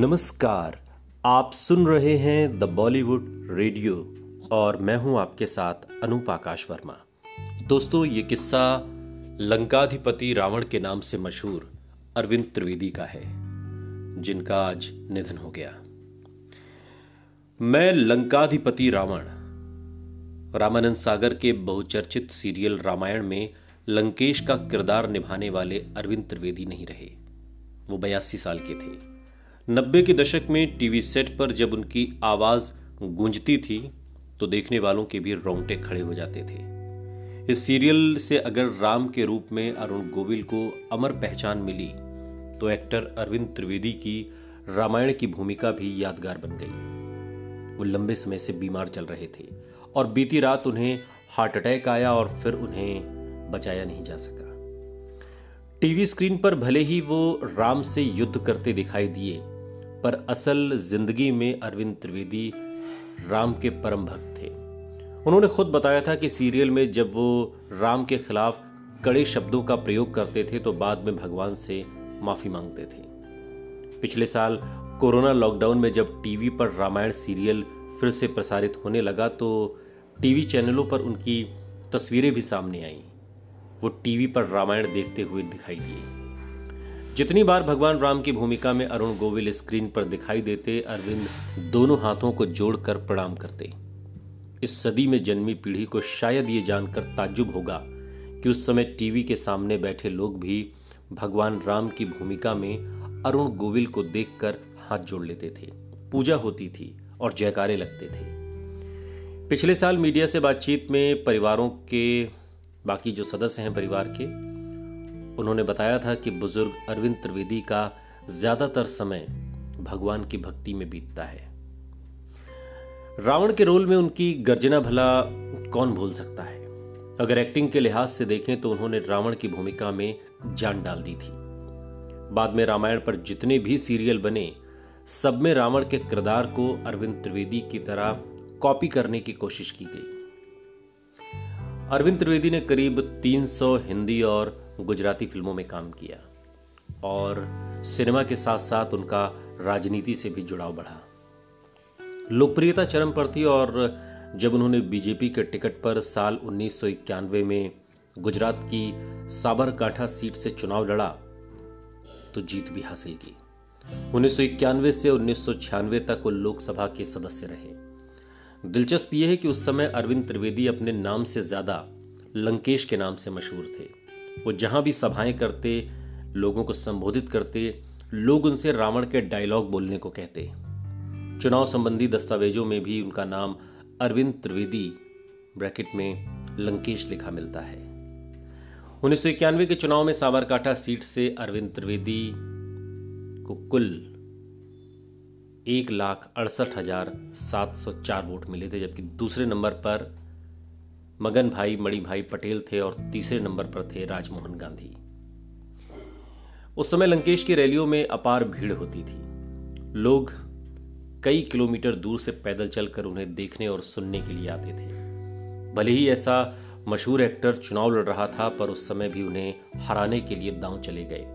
नमस्कार, आप सुन रहे हैं द बॉलीवुड रेडियो और मैं हूं आपके साथ अनूप आकाश वर्मा। दोस्तों, ये किस्सा लंकाधिपति रावण के नाम से मशहूर अरविंद त्रिवेदी का है, जिनका आज निधन हो गया। मैं लंकाधिपति रावण रामानंद सागर के बहुचर्चित सीरियल रामायण में लंकेश का किरदार निभाने वाले अरविंद त्रिवेदी नहीं रहे। वो 82 साल के थे। 90 के दशक में टीवी सेट पर जब उनकी आवाज गूंजती थी तो देखने वालों के भी रोंगटे खड़े हो जाते थे। इस सीरियल से अगर राम के रूप में अरुण गोविल को अमर पहचान मिली तो एक्टर अरविंद त्रिवेदी की रामायण की भूमिका भी यादगार बन गई। वो लंबे समय से बीमार चल रहे थे और बीती रात उन्हें हार्ट अटैक आया और फिर उन्हें बचाया नहीं जा सका। टीवी स्क्रीन पर भले ही वो राम से युद्ध करते दिखाई दिए, पर असल जिंदगी में अरविंद त्रिवेदी राम के परम भक्त थे। उन्होंने खुद बताया था कि सीरियल में जब वो राम के खिलाफ कड़े शब्दों का प्रयोग करते थे तो बाद में भगवान से माफी मांगते थे। पिछले साल कोरोना लॉकडाउन में जब टीवी पर रामायण सीरियल फिर से प्रसारित होने लगा तो टीवी चैनलों पर उनकी तस्वीरें भी सामने आईं। वो टीवी पर रामायण देखते हुए दिखाई दिए। जितनी बार भगवान राम की भूमिका में अरुण गोविल स्क्रीन पर दिखाई देते, अरविंद दोनों हाथों को जोड़कर प्रणाम करते। इस सदी में जन्मी पीढ़ी को शायद ये जानकर ताज्जुब होगा कि उस समय टीवी के सामने बैठे लोग भी भगवान राम की भूमिका में अरुण गोविल को देखकर हाथ जोड़ लेते थे, पूजा होती थी और जयकारे लगते थे। पिछले साल मीडिया से बातचीत में परिवारों के बाकी जो सदस्य हैं परिवार के, उन्होंने बताया था कि बुजुर्ग अरविंद त्रिवेदी का ज्यादातर समय भगवान की भक्ति में बीतता है। रावण के रोल में उनकी गर्जना भला कौन भूल सकता है। अगर एक्टिंग के लिहाज से देखें तो उन्होंने रावण की भूमिका में जान डाल दी थी। बाद में रामायण पर जितने भी सीरियल बने, सब में रावण के किरदार को अरविंद त्रिवेदी की तरह कॉपी करने की कोशिश की गई। अरविंद त्रिवेदी ने करीब 300 हिंदी और गुजराती फिल्मों में काम किया और सिनेमा के साथ साथ उनका राजनीति से भी जुड़ाव बढ़ा। लोकप्रियता चरम पर थी और जब उन्होंने बीजेपी के टिकट पर साल 1991 में गुजरात की साबरकांठा सीट से चुनाव लड़ा तो जीत भी हासिल की। 1991 से 1996 तक वो लोकसभा के सदस्य रहे। दिलचस्प यह है कि उस समय अरविंद त्रिवेदी अपने नाम से ज्यादा लंकेश के नाम से मशहूर थे। वो जहां भी सभाएं करते, लोगों को संबोधित करते, लोग उनसे रावण के डायलॉग बोलने को कहते। चुनाव संबंधी दस्तावेजों में भी उनका नाम अरविंद त्रिवेदी ब्रैकेट में लंकेश लिखा मिलता है। 1991 के चुनाव में साबरकांठा सीट से अरविंद त्रिवेदी को कुल 1,68,704 वोट मिले थे, जबकि दूसरे नंबर पर मगन भाई मणिभाई पटेल थे और तीसरे नंबर पर थे राजमोहन गांधी। उस समय लंकेश की रैलियों में अपार भीड़ होती थी। लोग कई किलोमीटर दूर से पैदल चलकर उन्हें देखने और सुनने के लिए आते थे। भले ही ऐसा मशहूर एक्टर चुनाव लड़ रहा था, पर उस समय भी उन्हें हराने के लिए दांव चले गए।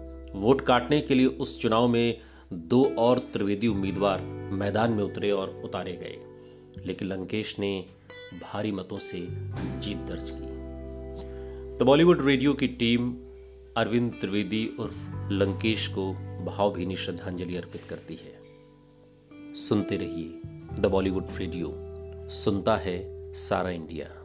वोट काटने के लिए उस चुनाव में 2 और त्रिवेदी उम्मीदवार मैदान में उतरे और उतारे गए, लेकिन लंकेश ने भारी मतों से जीत दर्ज की। तो बॉलीवुड रेडियो की टीम अरविंद त्रिवेदी उर्फ लंकेश को भावभीनी श्रद्धांजलि अर्पित करती है। सुनते रहिए द बॉलीवुड रेडियो, सुनता है सारा इंडिया।